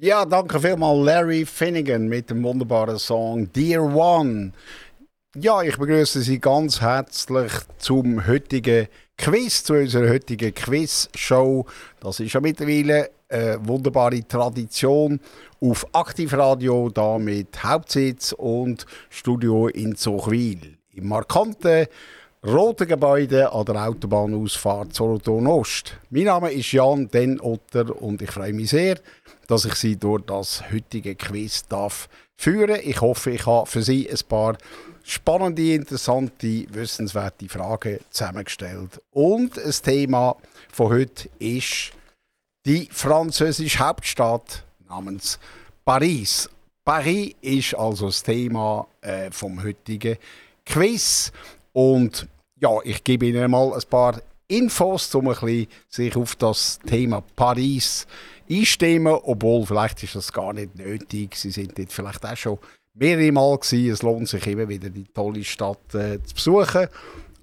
Ja, danke vielmals Larry Finnegan mit dem wunderbaren Song «Dear One». Ja, ich begrüße Sie ganz herzlich zum heutigen Quiz, zu unserer heutigen Quiz-Show. Das ist ja mittlerweile eine wunderbare Tradition auf Aktivradio, da mit Hauptsitz und Studio in Zuchwil. Im markanten roten Gebäude an der Autobahnausfahrt Zoroton-Ost. Mein Name ist Jan Den Otter und ich freue mich sehr, dass ich Sie durch das heutige Quiz führen darf. Ich hoffe, ich habe für Sie ein paar spannende, interessante, wissenswerte Fragen zusammengestellt. Und das Thema von heute ist die französische Hauptstadt namens Paris. Paris ist also das Thema vom heutigen Quiz. Und ja, ich gebe Ihnen mal ein paar Infos, um sich auf das Thema Paris einstimmen, obwohl vielleicht ist das gar nicht nötig. Sie sind dort vielleicht auch schon mehrere Mal gewesen. Es lohnt sich immer wieder, die tolle Stadt zu besuchen.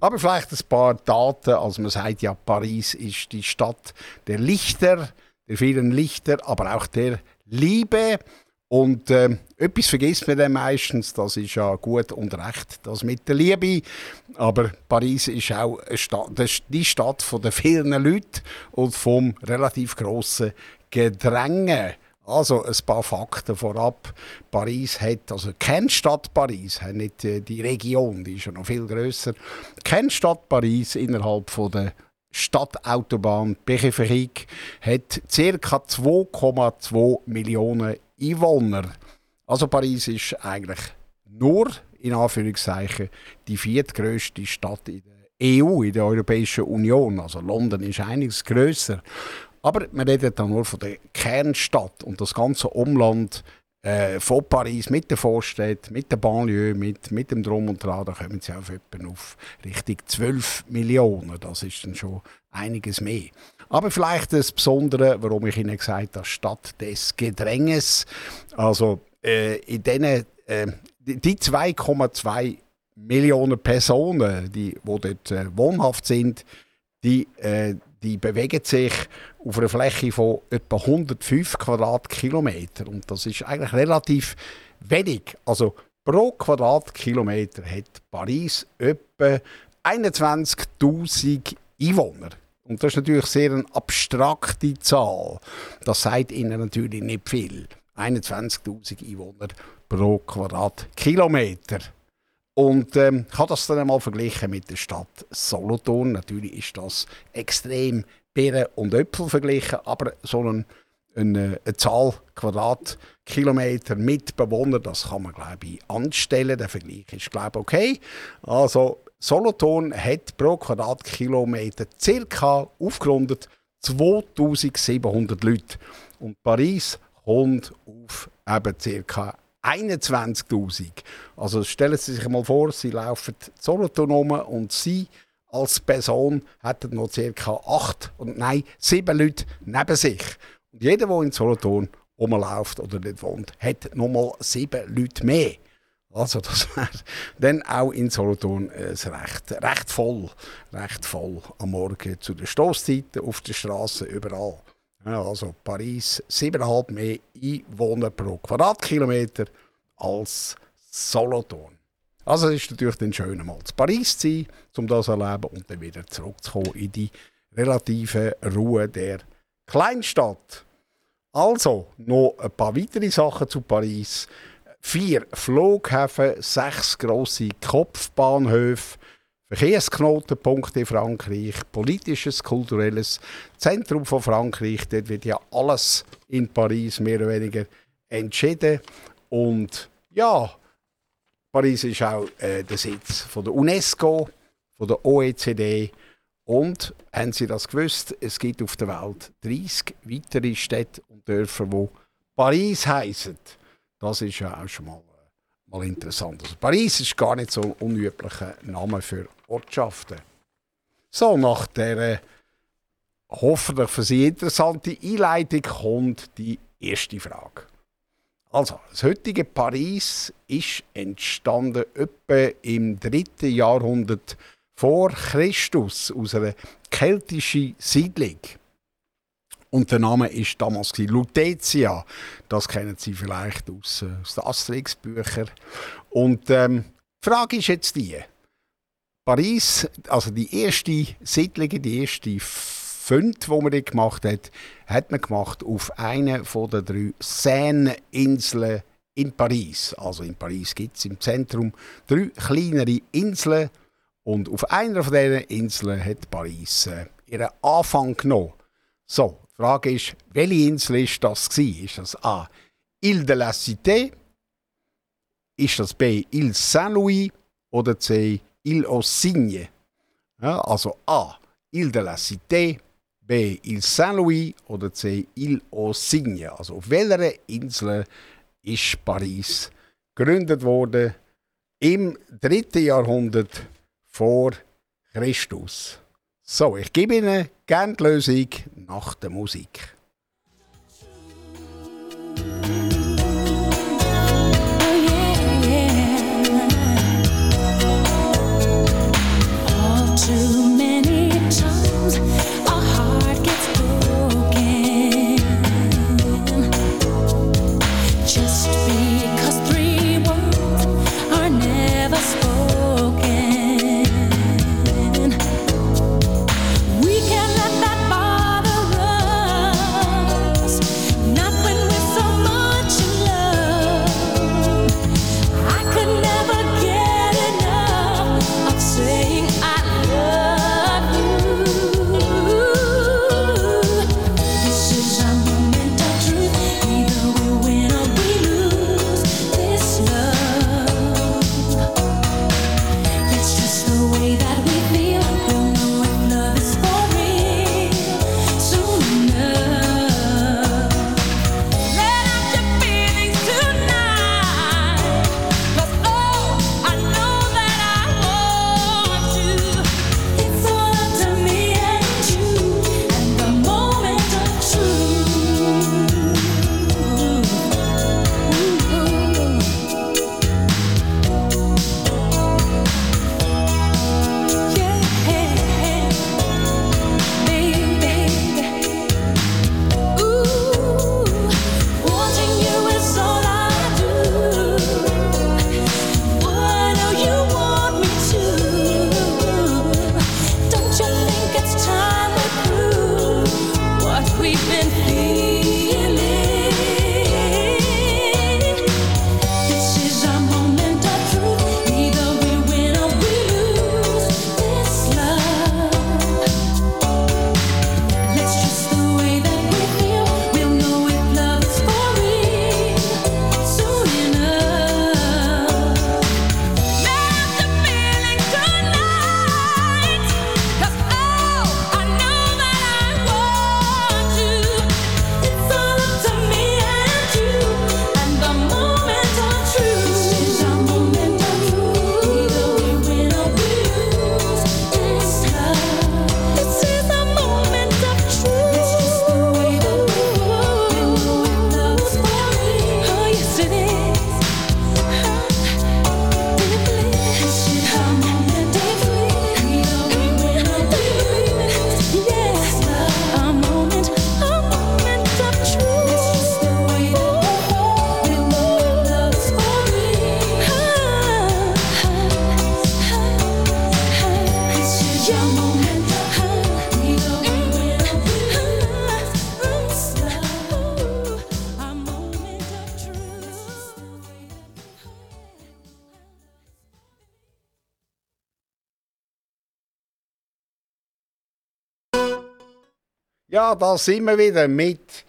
Aber vielleicht ein paar Daten. Also man sagt ja, Paris ist die Stadt der Lichter, der vielen Lichter, aber auch der Liebe. Und etwas vergisst man dann meistens, das ist ja gut und recht, das mit der Liebe. Aber Paris ist auch eine die Stadt von den vielen Leuten und vom relativ grossen Gedränge. Also ein paar Fakten vorab. Paris hat, also keine Stadt Paris, nicht die Region, die ist ja noch viel grösser. Keine Stadt Paris innerhalb von der Stadtautobahn Périphérie hat ca. 2,2 Millionen Einwohner. Also Paris ist eigentlich nur, in Anführungszeichen, die viertgrösste Stadt in der EU, in der Europäischen Union. Also London ist einiges grösser. Aber wir reden dann nur von der Kernstadt und das ganze Umland von Paris mit der Vorstadt, mit der Banlieue, mit dem Drum und Dran, da kommen sie auf Richtung 12 Millionen. Das ist dann schon einiges mehr. Aber vielleicht das Besondere, warum ich Ihnen gesagt habe, Stadt des Gedränges. Also in denen, die 2,2 Millionen Personen, die dort wohnhaft sind, die bewegen sich auf einer Fläche von etwa 105 Quadratkilometern. Und das ist eigentlich relativ wenig. Also pro Quadratkilometer hat Paris etwa 21'000 Einwohner. Und das ist natürlich sehr eine abstrakte Zahl. Das sagt Ihnen natürlich nicht viel. 21'000 Einwohner pro Quadratkilometer. Und ich habe das dann einmal verglichen mit der Stadt Solothurn. Natürlich ist das extrem Birnen und Äpfel verglichen, aber so eine Zahl Quadratkilometer mit Bewohnern, das kann man, glaube ich, anstellen. Der Vergleich ist, glaube ich, okay. Also Solothurn hat pro Quadratkilometer ca. aufgerundet 2700 Leute. Und Paris kommt auf eben ca. 21'000. Also stellen Sie sich mal vor, Sie laufen Solothurn rum und Sie als Person hätten noch ca. 7 Leute neben sich. Und jeder, der in Solothurn rumläuft oder nicht wohnt, hat nochmal 7 Leute mehr. Also das wäre dann auch in Solothurn recht voll am Morgen zu den Stosszeiten auf der Straße überall. Ja, also Paris 7,5 mehr Einwohner pro Quadratkilometer als Solothurn. Also es ist natürlich dann schön, mal zu Paris zu sein, um das zu erleben und dann wieder zurückzukommen in die relative Ruhe der Kleinstadt. Also noch ein paar weitere Sachen zu Paris. 4 Flughäfen, 6 grosse Kopfbahnhöfe, Verkehrsknotenpunkte in Frankreich, politisches, kulturelles Zentrum von Frankreich. Dort wird ja alles in Paris mehr oder weniger entschieden. Und ja, Paris ist auch der Sitz von der UNESCO, von der OECD. Und, haben Sie das gewusst, es gibt auf der Welt 30 weitere Städte und Dörfer, die Paris heissen. Das ist ja auch schon mal interessant. Also Paris ist gar nicht so ein unüblicher Name für Ortschaften. So, nach dieser hoffentlich für Sie interessanten Einleitung kommt die erste Frage. Also, das heutige Paris ist entstanden etwa im 3. Jahrhundert vor Christus aus einer keltischen Siedlung. Und der Name war damals Lutetia. Das kennen Sie vielleicht aus den Asterix-Büchern. Und die Frage ist jetzt die. Paris, also die erste Siedlung, die erste Fund, die man gemacht hat, hat man gemacht auf einer der 3 Seine-Inseln in Paris. Also in Paris gibt es im Zentrum 3 kleinere Inseln. Und auf einer von diesen Inseln hat Paris ihren Anfang genommen. So, die Frage ist, welche Insel war das? Ist das A. Île de la Cité? Ist das B. Ile Saint-Louis? Oder C. Île aux Cygnes? Ja, also A. Île de la Cité. B. Ile Saint-Louis. Oder C. Île aux Cygnes. Also auf welcher Insel ist Paris gegründet worden? Im 3. Jahrhundert vor Christus. So, ich gebe Ihnen gerne die Lösung nach der Musik. Ja, da sind wir wieder mit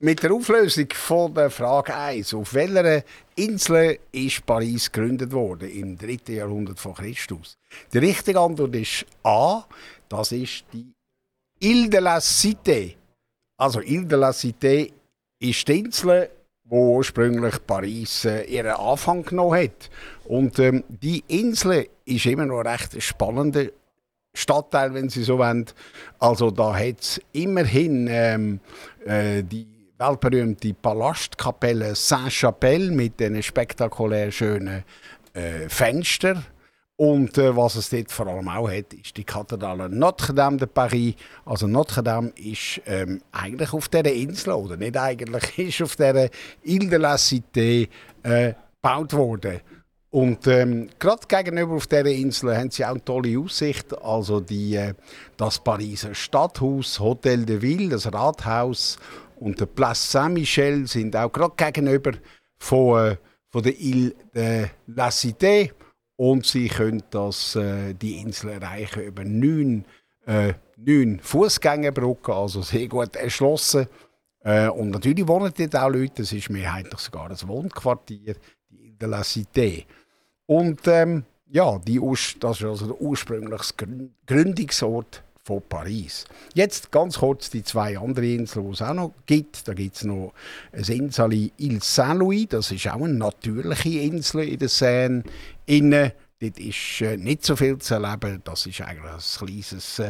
der Auflösung von der Frage 1. Auf welcher Insel ist Paris gegründet worden im 3. Jahrhundert vor Christus? Die richtige Antwort ist A. Das ist die Île de la Cité. Also Île de la Cité ist die Insel, wo ursprünglich Paris ihren Anfang genommen hat. Und die Insel ist immer noch recht spannende Stadtteil, wenn Sie so wollen. Also da hat es immerhin die weltberühmte Palastkapelle Saint-Chapelle mit diesen spektakulär schönen Fenstern. Und was es dort vor allem auch hat, ist die Kathedrale Notre-Dame de Paris. Also Notre-Dame ist eigentlich auf dieser Insel, oder nicht eigentlich, ist auf dieser Île de la Cité gebaut worden. Und gerade gegenüber auf dieser Insel haben sie auch eine tolle Aussicht. Also das Pariser Stadthaus, Hotel de Ville, das Rathaus und der Place Saint-Michel sind auch gerade gegenüber von der Île de la Cité. Und sie können die Insel erreichen über 9 Fußgängerbrücken, also sehr gut erschlossen. Und natürlich wohnen dort auch Leute, es ist mehrheitlich sogar ein Wohnquartier, die Île de la Cité. Und das ist also der ursprüngliche Gründungsort von Paris. Jetzt ganz kurz die zwei anderen Inseln, die es auch noch gibt. Da gibt es noch eine Insel Ile Saint-Louis, das ist auch eine natürliche Insel in der Seine. Dort ist nicht so viel zu erleben. Das ist eigentlich ein kleines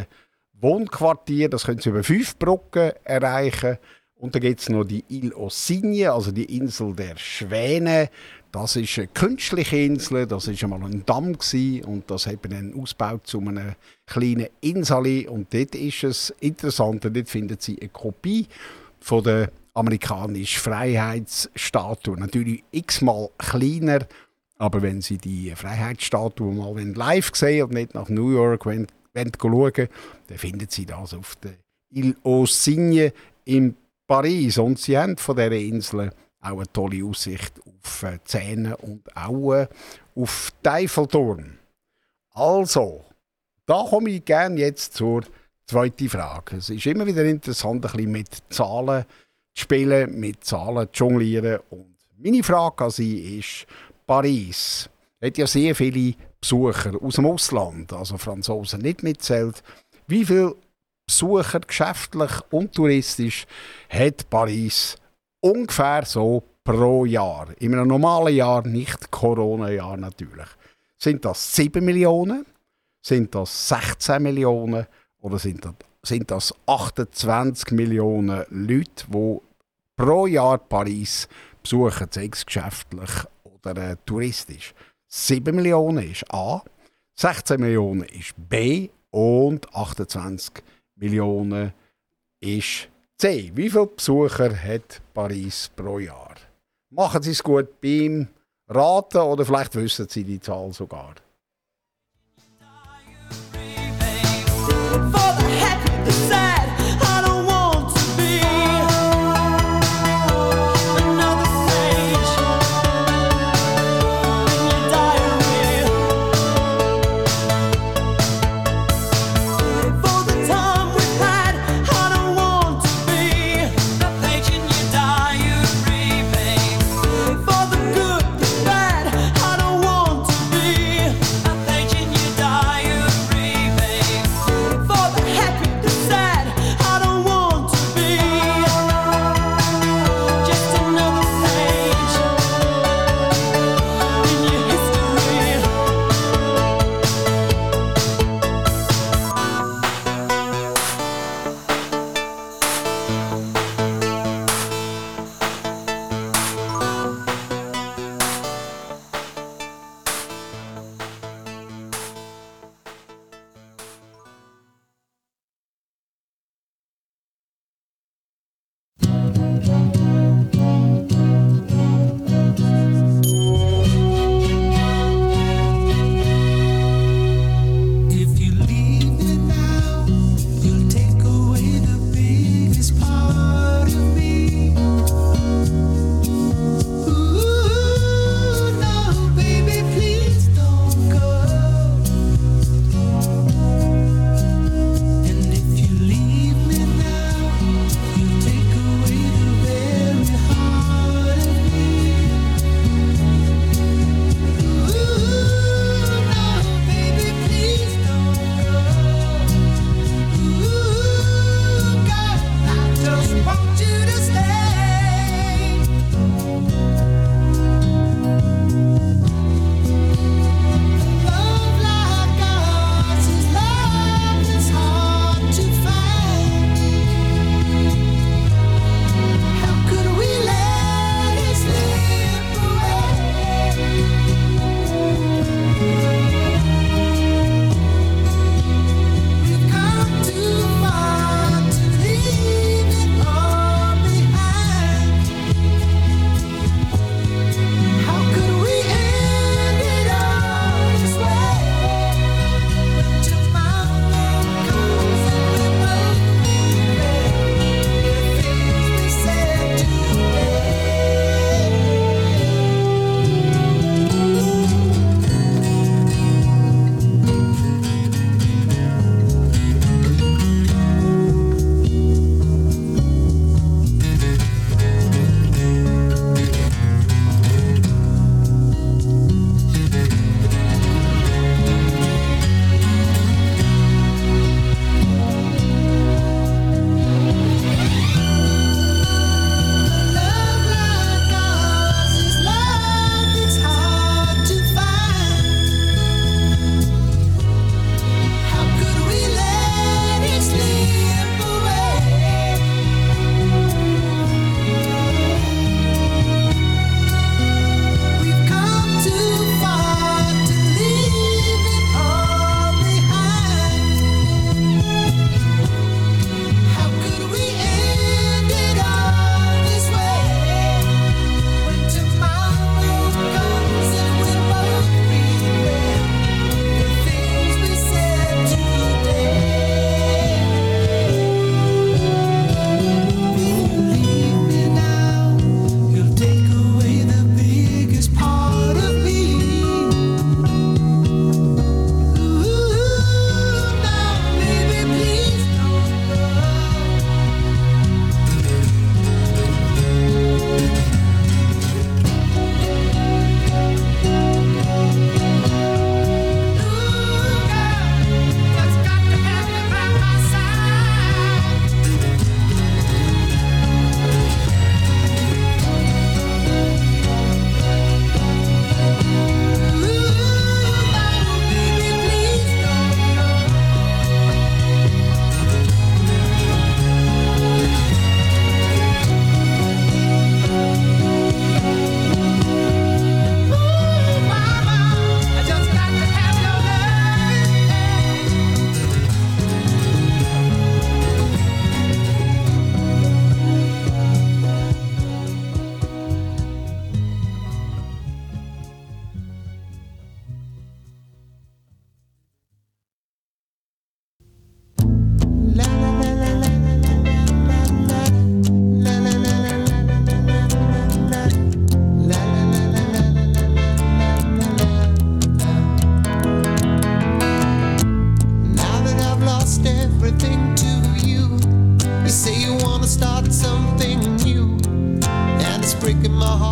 Wohnquartier. Das können Sie über 5 Brücken erreichen. Und dann gibt es noch die Île aux Cygnes, also die Insel der Schwäne. Das ist eine künstliche Insel, das war einmal ein Damm gewesen, und das hat man dann ausgebaut zu einer kleinen Insel. Und dort ist es interessanter, dort finden Sie eine Kopie von der amerikanischen Freiheitsstatue. Natürlich x-mal kleiner, aber wenn Sie die Freiheitsstatue mal live sehen und nicht nach New York schauen wollen, dann finden Sie das auf der Île aux Cygnes in Paris. Und Sie haben von dieser Insel auch eine tolle Aussicht auf Seine und auch auf Eiffelturm. Also, da komme ich gerne jetzt zur zweiten Frage. Es ist immer wieder interessant, ein bisschen mit Zahlen zu spielen, mit Zahlen zu jonglieren. Und meine Frage an Sie ist: Paris hat ja sehr viele Besucher aus dem Ausland, also Franzosen nicht mitzählt. Wie viele Besucher, geschäftlich und touristisch, hat Paris ungefähr so pro Jahr? In einem normalen Jahr, nicht Corona-Jahr natürlich. Sind das 7 Millionen? Sind das 16 Millionen? Oder sind das 28 Millionen Leute, die pro Jahr Paris besuchen, sei es geschäftlich oder touristisch? 7 Millionen ist A, 16 Millionen ist B und 28 Millionen ist C. Wie viele Besucher hat Paris pro Jahr? Machen Sie es gut beim Raten, oder vielleicht wissen Sie die Zahl sogar.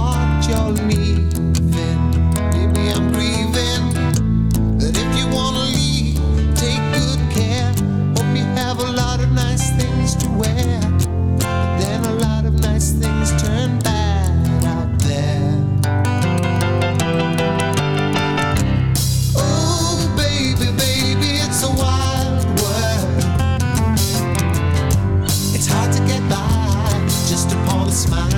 heart you're leaving. Maybe I'm grieving. But if you wanna leave, take good care. Hope you have a lot of nice things to wear. But then a lot of nice things turn bad out there. Oh, baby, baby, it's a wild world. It's hard to get by just upon a smile.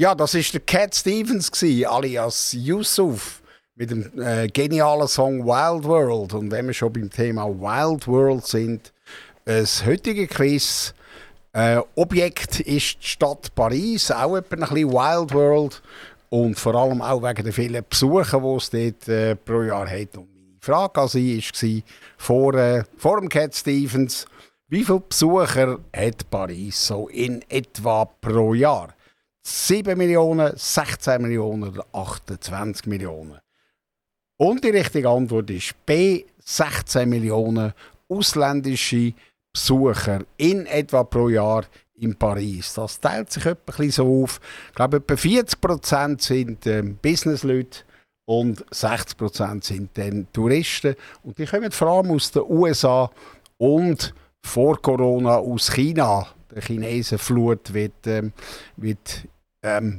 Ja, das war der Cat Stevens, alias Yusuf, mit dem genialen Song «Wild World». Und wenn wir schon beim Thema «Wild World» sind, das heutige Quiz Objekt ist die Stadt Paris, auch etwa ein bisschen «Wild World». Und vor allem auch wegen den vielen Besuchen, die es dort pro Jahr hat. Und meine Frage an Sie war vor dem Cat Stevens, wie viele Besucher hat Paris so in etwa pro Jahr? 7 Millionen, 16 Millionen oder 28 Millionen. Und die richtige Antwort ist B. 16 Millionen ausländische Besucher in etwa pro Jahr in Paris. Das teilt sich etwa so auf. Ich glaube, etwa 40% sind Businessleute und 60% sind dann Touristen. Und die kommen vor allem aus den USA und vor Corona aus China. Der Chinesenflut wird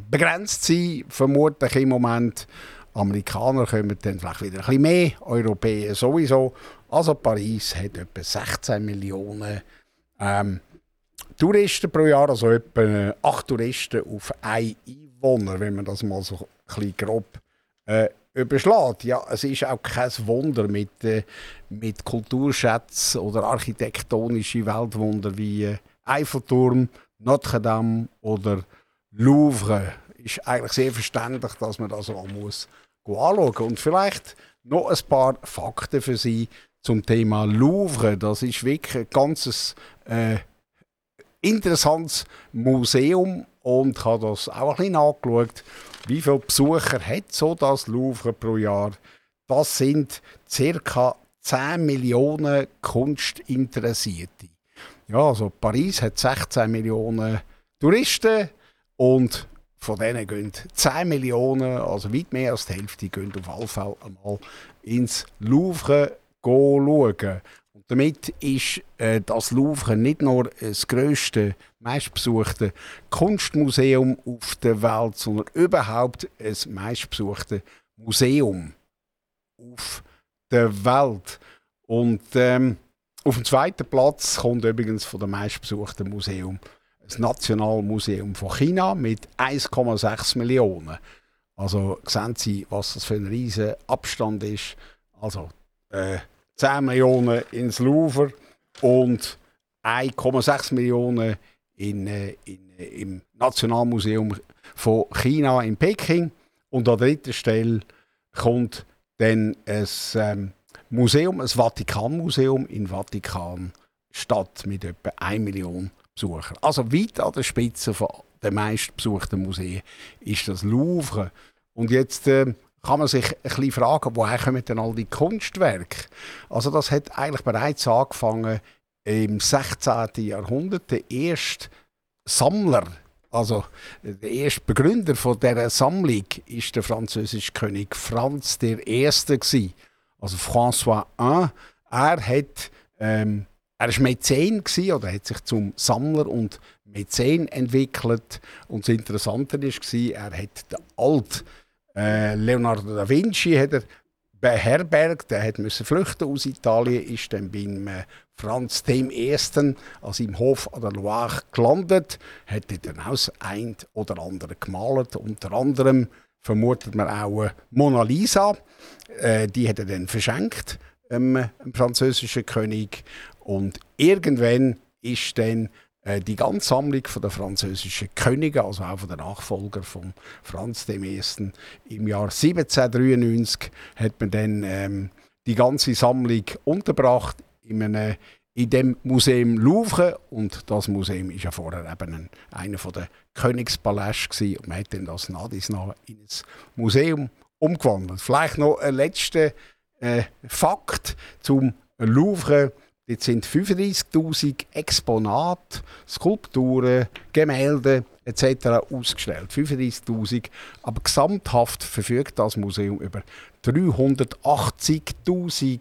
begrenzt sein, vermutlich im Moment. Amerikaner kommen dann vielleicht wieder ein bisschen mehr, Europäer sowieso. Also Paris hat etwa 16 Millionen Touristen pro Jahr, also etwa 8 Touristen auf 1 Einwohner, wenn man das mal so ein bisschen grob überschlägt. Ja, es ist auch kein Wunder mit Kulturschätzen oder architektonischen Weltwunder wie Eiffelturm, Notre-Dame oder Louvre. Ist eigentlich sehr verständlich, dass man das auch anschauen muss. Und vielleicht noch ein paar Fakten für Sie zum Thema Louvre. Das ist wirklich ein ganz interessantes Museum. Und ich habe das auch ein bisschen nachgeschaut, wie viele Besucher hat so das Louvre pro Jahr. Das sind ca. 10 Millionen Kunstinteressierte. Ja, also Paris hat 16 Millionen Touristen und von denen gehen 10 Millionen, also weit mehr als die Hälfte, gehen auf alle Fälle einmal ins Louvre schauen. Und damit ist das Louvre nicht nur das grösste, meistbesuchte Kunstmuseum auf der Welt, sondern überhaupt das meistbesuchte Museum auf der Welt. Und auf dem zweiten Platz kommt übrigens von dem meistbesuchten Museum das Nationalmuseum von China mit 1,6 Millionen. Also sehen Sie, was das für ein riesen Abstand ist. Also 10 Millionen ins Louvre und 1,6 Millionen im Nationalmuseum von China in Peking. Und an dritter Stelle kommt dann ein Museum, ein Vatikanmuseum in Vatikanstadt mit etwa 1 Million Besuchern. Also weit an der Spitze der meistbesuchten Museen ist das Louvre. Und jetzt kann man sich ein bisschen fragen, woher kommen denn all die Kunstwerke? Also das hat eigentlich bereits angefangen im 16. Jahrhundert. Der erste Sammler, also der erste Begründer von dieser Sammlung, war der französische König Franz I. Also François I. Er war Mäzen oder hat sich zum Sammler und Mäzen entwickelt. Und das Interessante war, er hat den alten Leonardo da Vinci hat er beherbergt. Er musste flüchten aus Italien, ist dann beim Franz I. an seinem Hof an der Loire gelandet, hat dann auch das ein oder andere gemalt. Unter anderem vermutet man auch Mona Lisa. Die hat er dann verschenkt, dem französischen König. Und irgendwann ist dann die ganze Sammlung der französischen Könige, also auch der Nachfolger von Franz I. Im Jahr 1793 hat man dann die ganze Sammlung untergebracht in dem Museum Louvre. Und das Museum war ja vorher eben einer der Königspaläste und man hat dann das nach und nach in ein Museum umgewandelt. Vielleicht noch ein letzter Fakt zum Louvre. Jetzt sind 35'000 Exponate, Skulpturen, Gemälde etc. ausgestellt. 35'000, aber gesamthaft verfügt das Museum über 380'000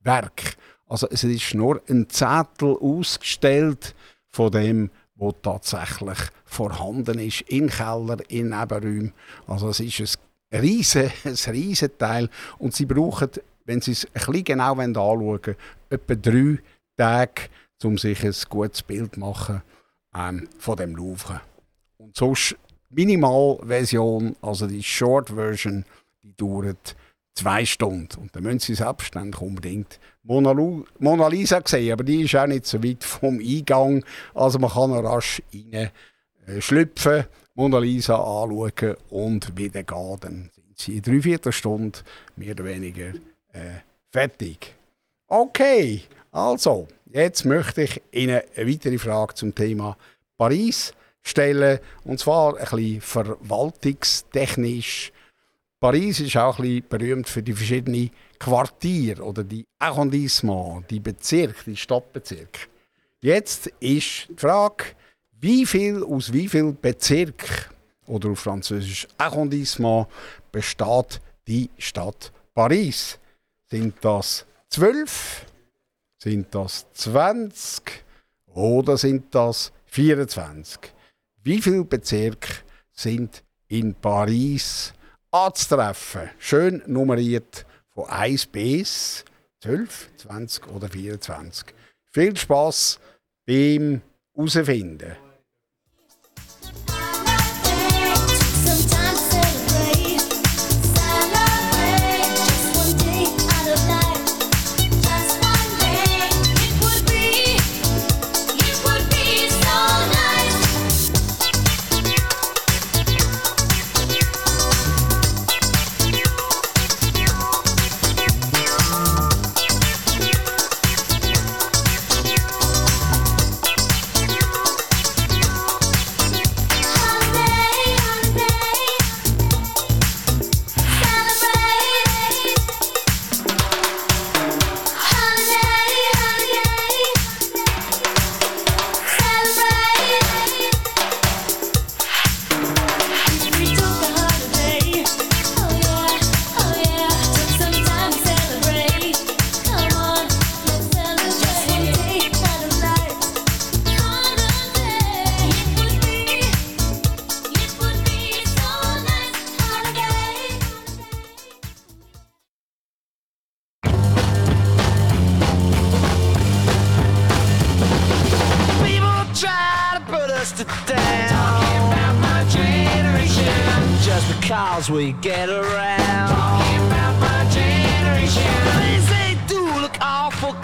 Werke. Also es ist nur ein Zehntel ausgestellt von dem, was tatsächlich vorhanden ist, in Keller, in Nebenräumen. Also es ist ein riesen Teil und sie brauchen, wenn Sie es ein bisschen genau anschauen, etwa 3 Tage, um sich ein gutes Bild zu machen von dem Louvre. Und sonst Minimalversion, also die Short Version, die dauert 2 Stunden. Und dann müssen Sie selbstständig unbedingt Mona Lisa sehen, aber die ist auch nicht so weit vom Eingang. Also man kann rasch reinschlüpfen, Mona Lisa anschauen und wieder gehen. Dann sind Sie in 3/4 Stunde mehr oder weniger fertig. Okay, also, jetzt möchte ich Ihnen eine weitere Frage zum Thema Paris stellen. Und zwar ein bisschen verwaltungstechnisch. Paris ist auch ein bisschen berühmt für die verschiedenen Quartiere oder die Arrondissements, die Bezirke, die Stadtbezirke. Jetzt ist die Frage, aus wie viel Bezirken oder auf Französisch Arrondissement besteht die Stadt Paris? Sind das 12? Sind das 20? Oder sind das 24? Wie viele Bezirke sind in Paris anzutreffen? Schön nummeriert von 1 bis 12, 20 oder 24. Viel Spass beim Herausfinden. Amsterdam. Talking about my generation. Just because we get around. Talking about my generation. Things they do look awful.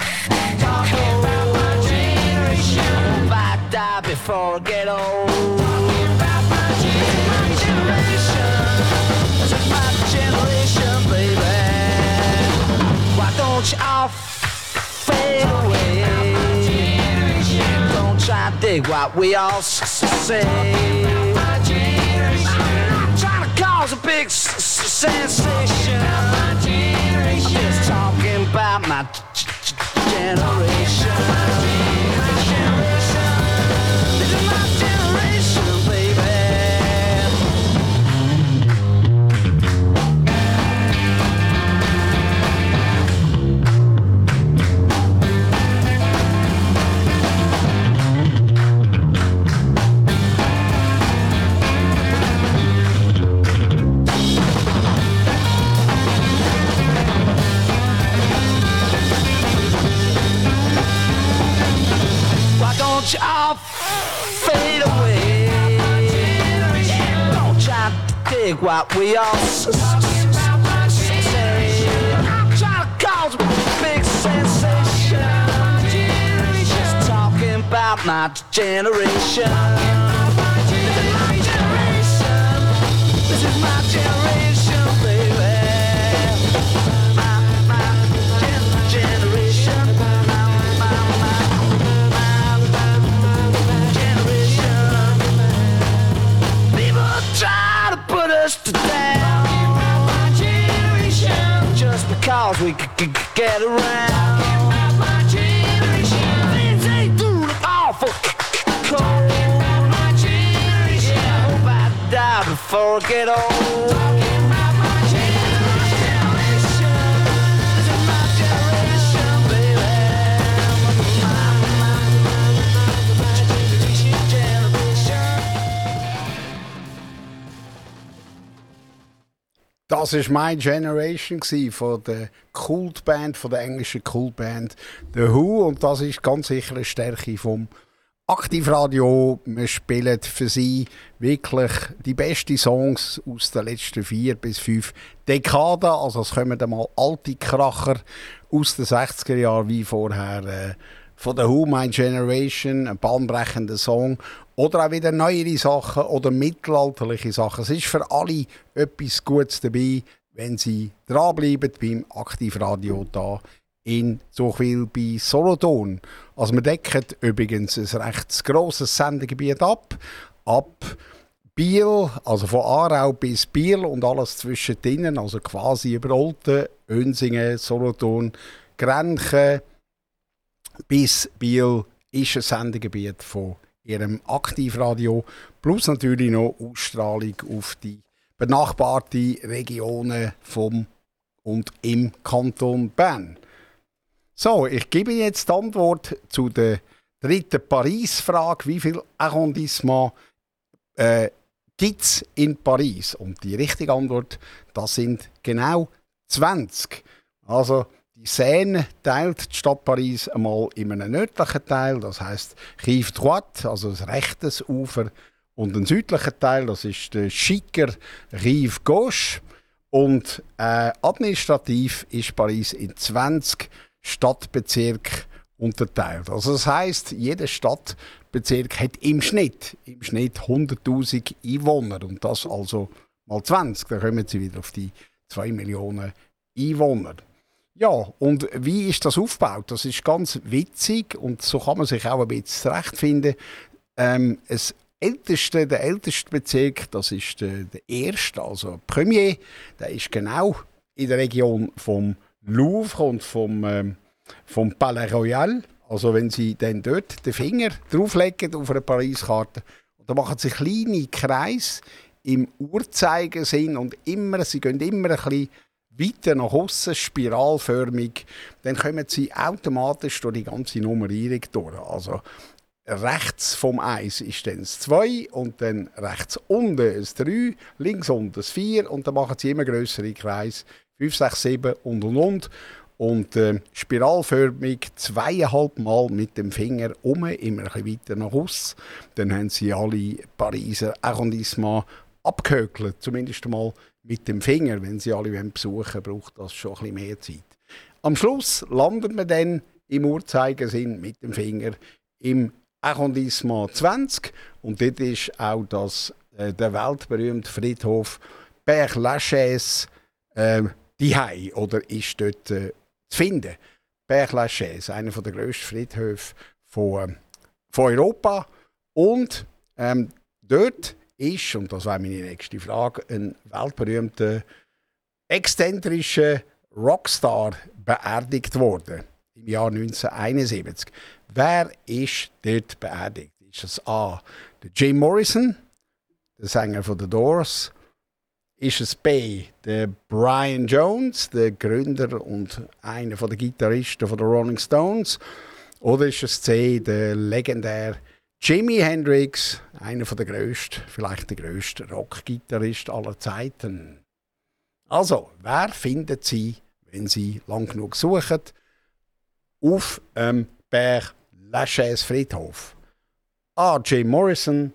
Talking about my generation. I might die before I get old. Talking about my generation. It's my generation, baby. Why don't you all fade away? Try to dig what we all say. I'm not trying to cause a big sensation. I'm just talking about my generation. This is my generation, you all fade away. Don't try to dig what we all say. I'm trying to cause a big sensation. Just talking about my generation. This is my generation. This is my generation, baby. My generation. Just my generation. Just because we could get around. Talking about my generation. Things they do look awful cold. Talking about my generation. I hope I die before I get old. Talking about my generation. This is my generation, baby. My generation. Das war «My Generation» von der Kultband, von der englischen Kultband The Who. Und das ist ganz sicher eine Stärke vom Aktivradio. Wir spielen für Sie wirklich die besten Songs aus den letzten 4 bis 5 Dekaden. Also es kommen dann mal alte Kracher aus den 60er Jahren wie vorher. Von The Who, «My Generation», ein bahnbrechender Song. Oder auch wieder neuere Sachen oder mittelalterliche Sachen. Es ist für alle etwas Gutes dabei, wenn Sie dranbleiben beim Aktivradio hier in Zuchwil bei Solothurn. Also wir decken übrigens ein recht grosses Sendegebiet ab. Ab Biel, also von Aarau bis Biel und alles zwischendrin. Also quasi über Olten, Önsingen, Solothurn, Grenchen bis Biel ist ein Sendegebiet von Ihrem Aktivradio, plus natürlich noch Ausstrahlung auf die benachbarten Regionen vom und im Kanton Bern. So, ich gebe jetzt die Antwort zu der dritten Paris-Frage. Wie viel Arrondissement gibt es in Paris? Und die richtige Antwort, das sind genau 20. Also, die Seine teilt die Stadt Paris einmal in einem nördlichen Teil, das heisst Rive Droite, also das rechte Ufer, und den südlichen Teil, das ist der schicker Rive Gauche. Und administrativ ist Paris in 20 Stadtbezirke unterteilt. Also das heisst, jeder Stadtbezirk hat im Schnitt 100'000 Einwohner. Und das also mal 20, da kommen Sie wieder auf die 2 Millionen Einwohner. Ja, und wie ist das aufgebaut? Das ist ganz witzig und so kann man sich auch ein bisschen zurechtfinden. Der älteste Bezirk, das ist der erste, also Premier, der ist genau in der Region vom Louvre und vom Palais Royal. Also wenn Sie dann dort den Finger drauflegen auf eine Pariskarte, dann machen Sie kleine Kreise im Uhrzeigersinn und sie gehen immer ein bisschen weiter nach aussen, spiralförmig, dann kommen Sie automatisch durch die ganze Nummerierung durch. Also rechts vom 1 ist dann das 2 und dann rechts unten das 3, links unten das 4 und dann machen Sie immer grössere Kreise, 5, 6, 7 und. Und spiralförmig 2,5 Mal mit dem Finger um, immer ein bisschen weiter nach Hause. Dann haben sie alle Pariser Arrondissement abgehökelt, zumindest mal mit dem Finger. Wenn sie alle besuchen wollen, braucht das schon ein bisschen mehr Zeit. Am Schluss landet man dann im Uhrzeigersinn mit dem Finger im Arrondissement 20. Und dort ist auch der weltberühmte Friedhof Père-Lachaise daheim oder ist dort zu finden. Père-Lachaise, einer der grössten Friedhöfe von Europa. Und dort ist, und das wäre meine nächste Frage, ein weltberühmter, exzentrischer Rockstar beerdigt worden im Jahr 1971. Wer ist dort beerdigt? Ist es A. der Jim Morrison, der Sänger von The Doors? Ist es B. der Brian Jones, der Gründer und einer der Gitarristen der Rolling Stones? Oder ist es C. der legendäre Jimi Hendrix, einer der grössten, vielleicht der grösste Rockgitarrist aller Zeiten? Also, wer findet sie, wenn sie lang genug suchen, auf dem Père-Lachaise Friedhof? A. Jim Morrison,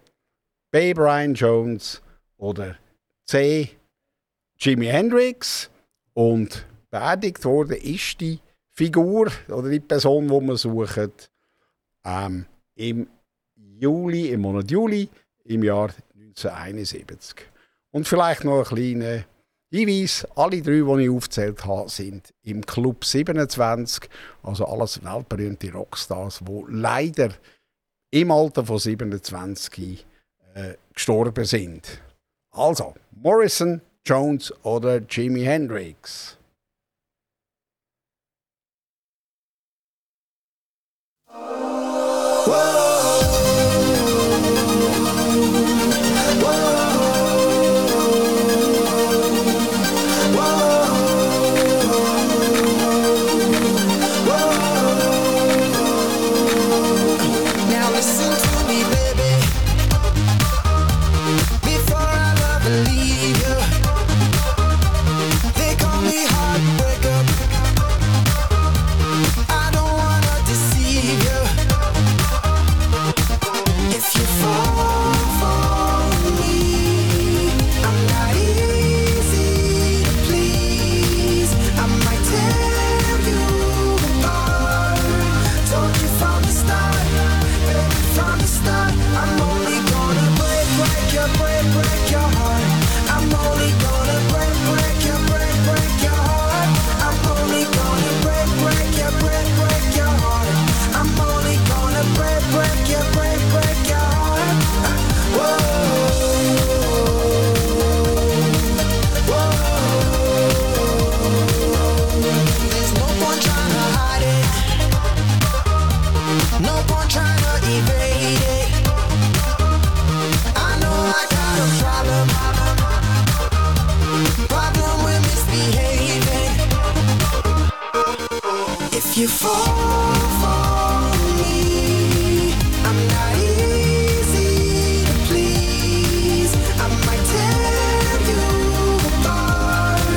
B. Brian Jones oder C. Jimi Hendrix. Und beerdigt worden ist die Figur oder die Person, die man sucht, im Monat Juli im Jahr 1971. Und vielleicht noch ein kleiner Hinweis, alle drei, die ich aufgezählt habe, sind im Club 27, also alles weltberühmte Rockstars, die leider im Alter von 27 gestorben sind. Also, Morrison, Jones oder Jimi Hendrix? You fall for me, I'm not easy to please, I might tear you apart,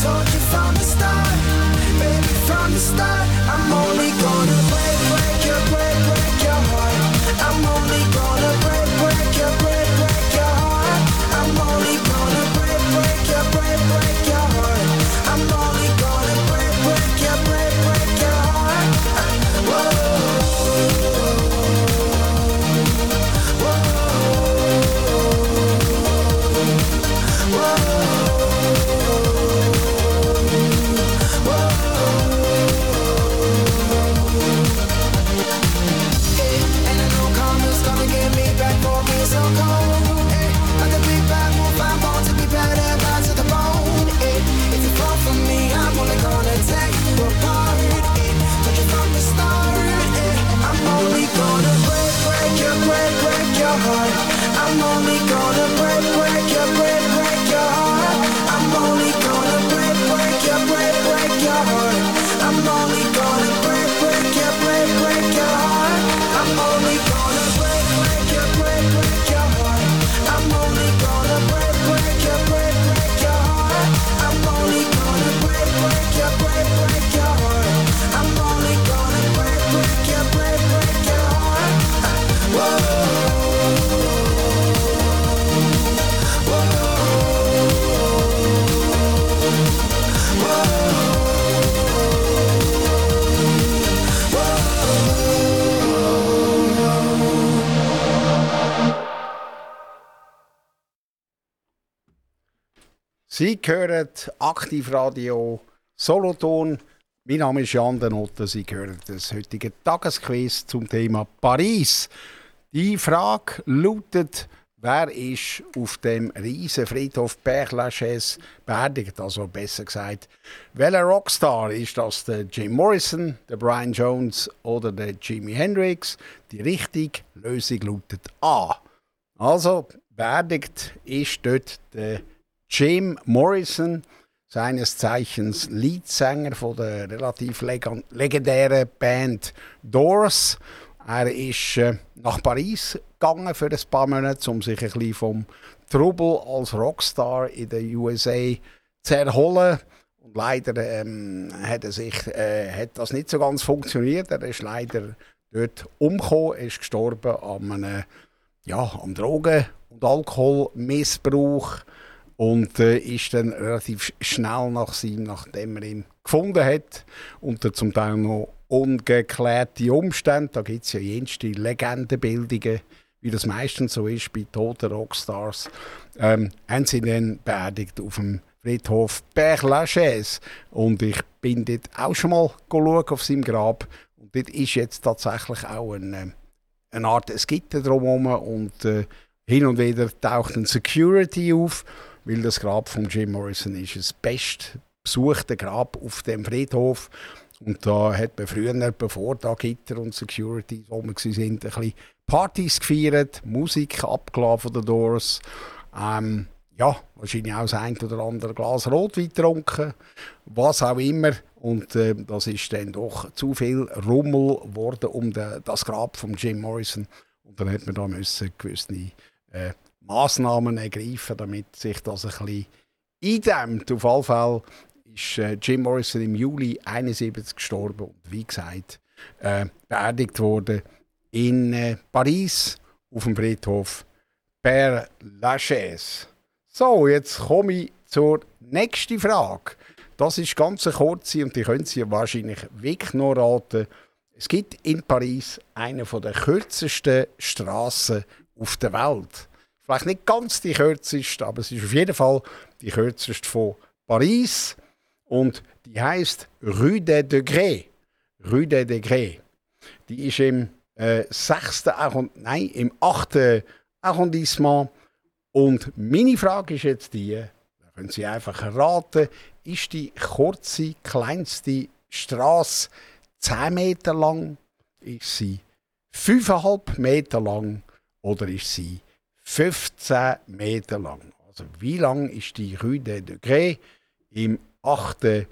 told you from the start, baby from the start, I'm only gonna break your heart, I'm only gonna break your heart, I'm only gonna break your heart, I'm only gonna break your heart. I'm only gonna break your heart. I'm only gonna break your heart. I'm only gonna break your heart. I'm only gonna break your heart. I'm only gonna break your heart. I'm only gonna break your heart. Sie hören Aktivradio Solothurn. Mein Name ist Jan Den Otter. Sie hören das heutige Tagesquiz zum Thema Paris. Die Frage lautet: Wer ist auf dem riesen Friedhof Père-Lachaise beerdigt? Also besser gesagt, welcher Rockstar ist das? Der Jim Morrison, der Brian Jones oder der Jimi Hendrix? Die richtige Lösung lautet A. Also beerdigt ist dort der Jim Morrison, seines Zeichens Leadsänger von der relativ legendären Band Doors. Er ist nach Paris gegangen für ein paar Monate, um sich ein bisschen vom Trubel als Rockstar in den USA zu erholen. Und leider hat das nicht so ganz funktioniert. Er ist leider dort umgekommen, ist gestorben an Drogen- und Alkoholmissbrauch. Und ist dann relativ schnell nachdem er ihn gefunden hat, unter zum Teil noch ungeklärte Umstände. Da gibt es ja jenste Legendenbildungen, wie das meistens so ist bei toten Rockstars. Haben sie dann beerdigt auf dem Friedhof Père-Lachaise. Und ich bin dort auch schon mal geschaut auf seinem Grab. Und dort ist jetzt tatsächlich auch eine Art Gitter drumherum. Und hin und wieder taucht ein Security auf. Weil das Grab von Jim Morrison ist das bestbesuchte Grab auf dem Friedhof. Und da hat man früher, bevor da Gitter und Security oben waren, ein bisschen Partys gefeiert, Musik abgeladen von den Doors. Wahrscheinlich auch das ein oder andere Glas Rotwein getrunken, was auch immer. Und das ist dann doch zu viel Rummel geworden um das Grab von Jim Morrison. Und dann hat man da gewisse Massnahmen ergreifen, damit sich das ein bisschen eindämmt. Auf alle Fälle ist Jim Morrison im Juli 1971 gestorben und wie gesagt beerdigt worden in Paris auf dem Friedhof Père-Lachaise. So, jetzt komme ich zur nächsten Frage. Das ist ganz eine kurze und die können Sie wahrscheinlich wirklich noch raten. Es gibt in Paris eine der kürzesten Strassen auf der Welt. Vielleicht nicht ganz die kürzeste, aber es ist auf jeden Fall die kürzeste von Paris. Und die heisst Rue des Degrés. Rue des Degrés. Die ist im 8. Arrondissement. Und meine Frage ist jetzt die, da können Sie einfach raten, ist die kurze, kleinste Strasse 10 Meter lang? Ist sie 5,5 Meter lang? Oder ist sie 15 Meter lang? Also wie lang ist die Rue des Degrés im 8.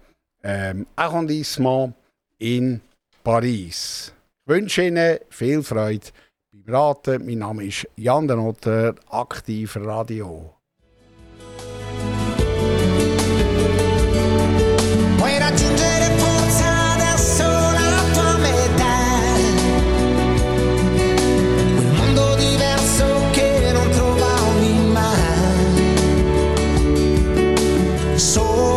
Arrondissement in Paris? Ich wünsche Ihnen viel Freude beim Raten. Mein Name ist Jan Den Otter, Aktivradio. So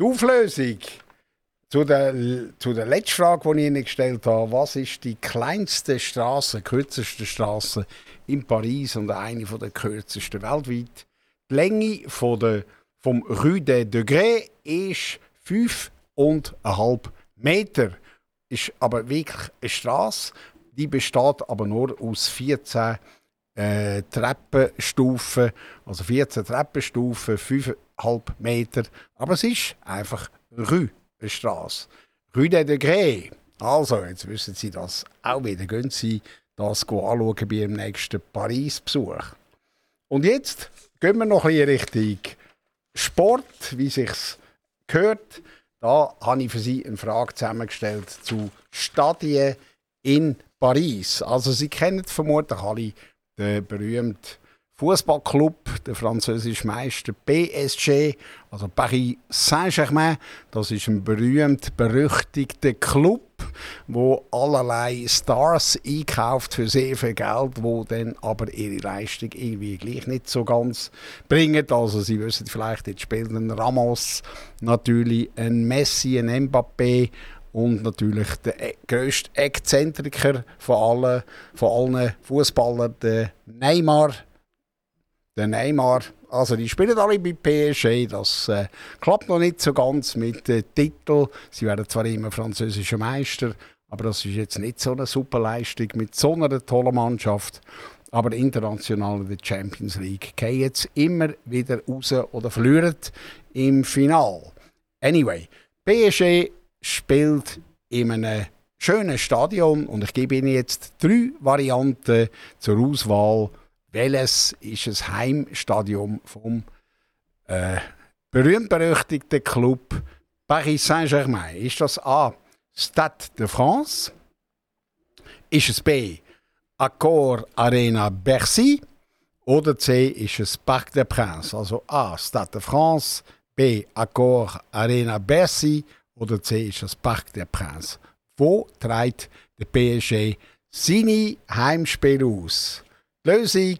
Die Auflösung zu der letzten Frage, die ich Ihnen gestellt habe. Was ist die kürzeste Strasse in Paris und eine der kürzesten weltweit? Die Länge vom Rue des Degrés ist 5,5 Meter. Ist aber wirklich eine Strasse. Die besteht aber nur aus 14 Treppenstufen. Also 14 Treppenstufen, 5,5 Meter. Aber es ist einfach eine Strasse. Rue des Degrés. Also, jetzt wissen Sie das auch wieder. Gehen Sie das anschauen bei Ihrem nächsten Paris-Besuch. Und jetzt gehen wir noch ein bisschen Richtung Sport, wie es sich gehört. Da habe ich für Sie eine Frage zusammengestellt zu Stadien in Paris. Also Sie kennen vermutlich alle den berühmten Fußballclub, der französische Meister PSG, also Paris Saint-Germain. Das ist ein berühmt-berüchtigter Club, wo allerlei Stars einkauft für sehr viel Geld, wo dann aber ihre Leistung irgendwie gleich nicht so ganz bringen. Also Sie wissen vielleicht, jetzt spielen ein Ramos, natürlich ein Messi, ein Mbappé und natürlich der grösste Exzentriker von allen Fußballern, der Neymar. Also die spielen alle bei PSG, das klappt noch nicht so ganz mit dem Titel. Sie werden zwar immer französischer Meister, aber das ist jetzt nicht so eine super Leistung mit so einer tollen Mannschaft. Aber international in der Champions League gehen jetzt immer wieder raus oder verlieren im Finale. Anyway, PSG spielt in einem schönen Stadion und ich gebe Ihnen jetzt 3 Varianten zur Auswahl. Welches ist das Heimstadion vom berühmt-berüchtigten Club Paris Saint-Germain? Ist das A. Stade de France? Ist es B. Accor Arena Bercy? Oder C. Ist es Parc des Princes? Also A. Stade de France, B. Accor Arena Bercy oder C. Ist es Parc des Princes? Wo trägt der PSG seine Heimspiele aus? Lösung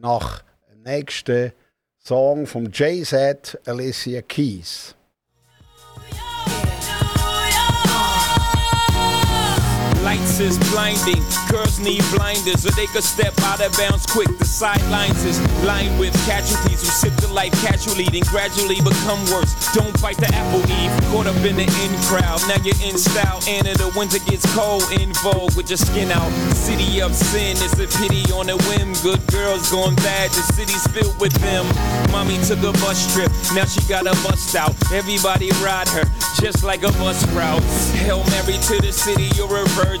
nach dem nächsten Song von Jay-Z, Alicia Keys. Lights is blinding, girls need blinders so they could step out of bounds quick. The sidelines is lined with casualties who sip the life casually, then gradually become worse. Don't bite the apple eve, caught up in the in crowd. Now you're in style, and in the winter gets cold, in vogue with your skin out. City of sin, it's a pity on a whim. Good girls going bad, the city's filled with them. Mommy took a bus trip, now she got a bust out. Everybody ride her, just like a bus route. Hail Mary to the city, you're a virgin,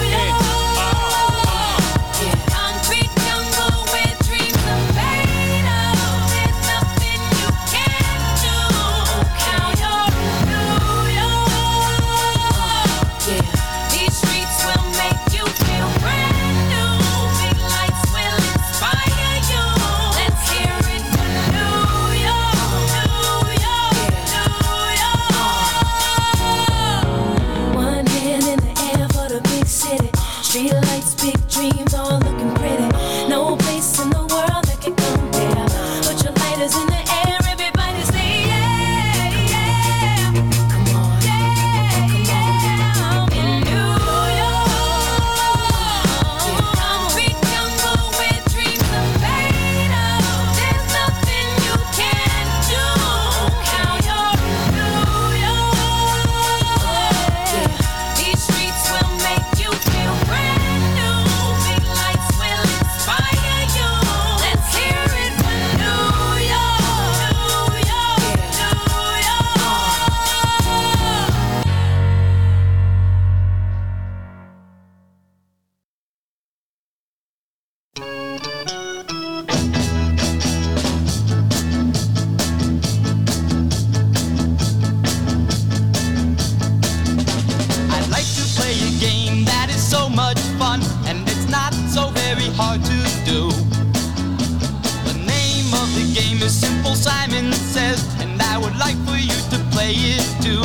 Simple Simon Says, and I would like for you to play it too.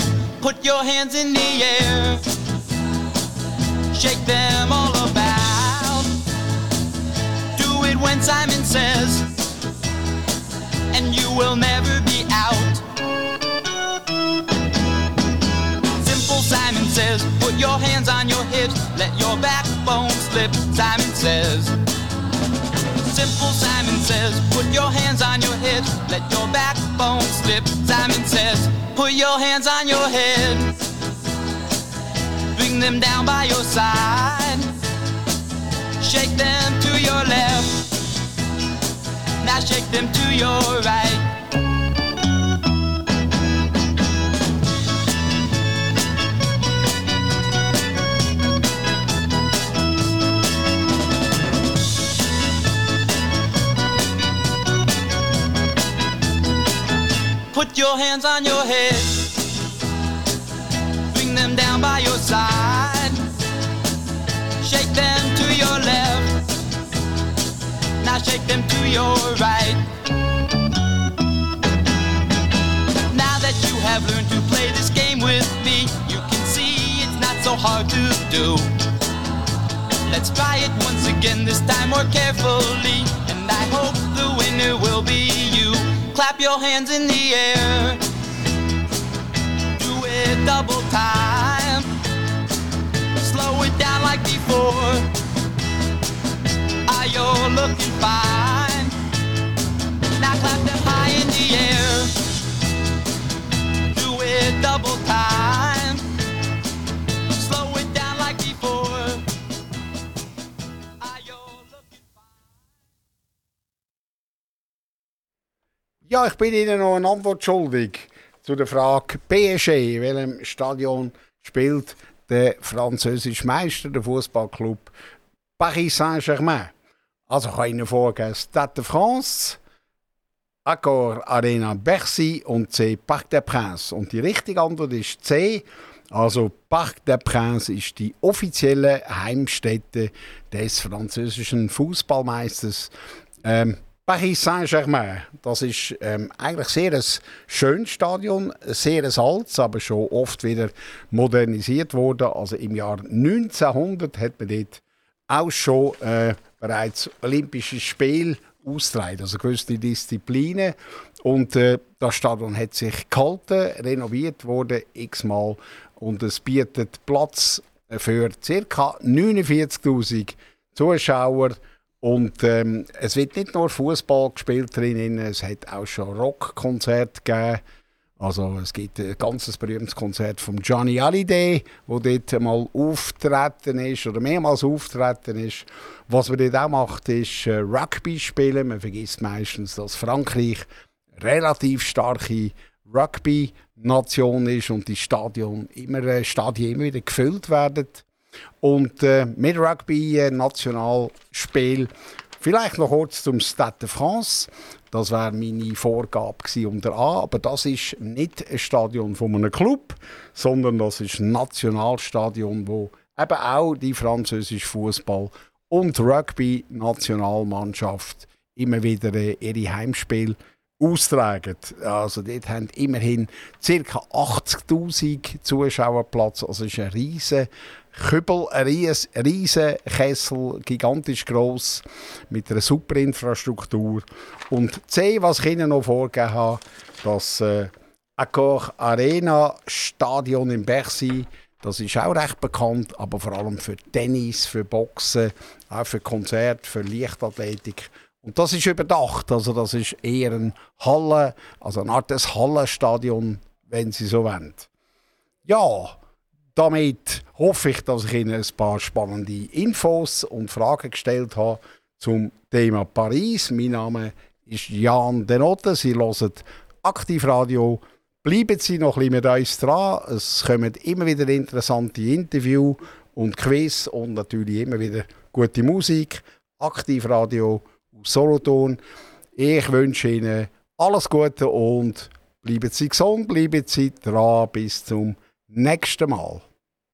Put your hands in the air, shake them all about. Do it when Simon says, and you will never be out. Simple Simon says, put your hands on your hips, let your backbone slip, Simon says. Simple Simon says, put your hands on your hips, let your backbone slip, Simon says. Put your hands on your head, bring them down by your side, shake them to your left, now shake them to your right. Put your hands on your head, bring them down by your side, shake them to your left, now shake them to your right. Now that you have learned to play this game with me, you can see it's not so hard to do. Let's try it once again, this time more carefully, and I hope the winner will be you. Clap your hands in the air, do it double time, slow it down like before, ah, you're looking fine, now clap them high in the air, do it double time, slow it down like before, ah, you're looking fine. Ja, ich bin Ihnen noch eine Antwort schuldig zu der Frage PSG. In welchem Stadion spielt der französische Meister, der Fußballclub Paris Saint-Germain? Also kann ich Ihnen vorgeben, Stade de France, Accor Arena Bercy und C, Parc des Princes. Und die richtige Antwort ist C. Also Parc des Princes ist die offizielle Heimstätte des französischen Fußballmeisters Paris Saint-Germain. Das ist eigentlich sehr ein schönes Stadion, sehr ein altes, aber schon oft wieder modernisiert worden. Also im Jahr 1900 hat man dort auch schon bereits Olympische Spiele ausgetragen, also gewisse Disziplinen. Und das Stadion hat sich gehalten, renoviert worden x-mal und es bietet Platz für ca. 49'000 Zuschauer. Und es wird nicht nur Fußball gespielt drinnen, es hat auch schon Rockkonzerte gegeben. Also es gibt ein ganz berühmtes Konzert von Johnny Hallyday, wo dort mal auftreten ist oder mehrmals auftreten ist. Was man dort auch macht, ist Rugby spielen. Man vergisst meistens, dass Frankreich eine relativ starke Rugby-Nation ist und die Stadien immer wieder gefüllt werden. Und mit Rugby-Nationalspiel vielleicht noch kurz zum Stade de France. Das wäre meine Vorgabe gewesen unter A. Aber das ist nicht ein Stadion von einem Club, sondern das ist ein Nationalstadion, wo eben auch die französische Fußball- und Rugby-Nationalmannschaft immer wieder ihre Heimspiele austragen. Also dort haben immerhin ca. 80'000 Zuschauer Platz. Also es ist ein riesen Kübel, ein riesen Kessel, gigantisch gross, mit einer super Infrastruktur. Und C, was ich Ihnen noch vorgegeben habe, das Accor Arena Stadion in Bercy, das ist auch recht bekannt, aber vor allem für Tennis, für Boxen, auch für Konzerte, für Leichtathletik. Und das ist überdacht, also das ist eher eine Halle, also eine Art des Hallenstadion, wenn Sie so wollen. Ja, damit hoffe ich, dass ich Ihnen ein paar spannende Infos und Fragen gestellt habe zum Thema Paris. Mein Name ist Jan Den Otter, Sie hören Aktivradio. Bleiben Sie noch ein bisschen mit uns dran, es kommen immer wieder interessante Interviews und Quiz und natürlich immer wieder gute Musik. Aktivradio Solothurn. Ich wünsche Ihnen alles Gute und bleiben Sie gesund, bleiben Sie dran. Bis zum nächsten Mal.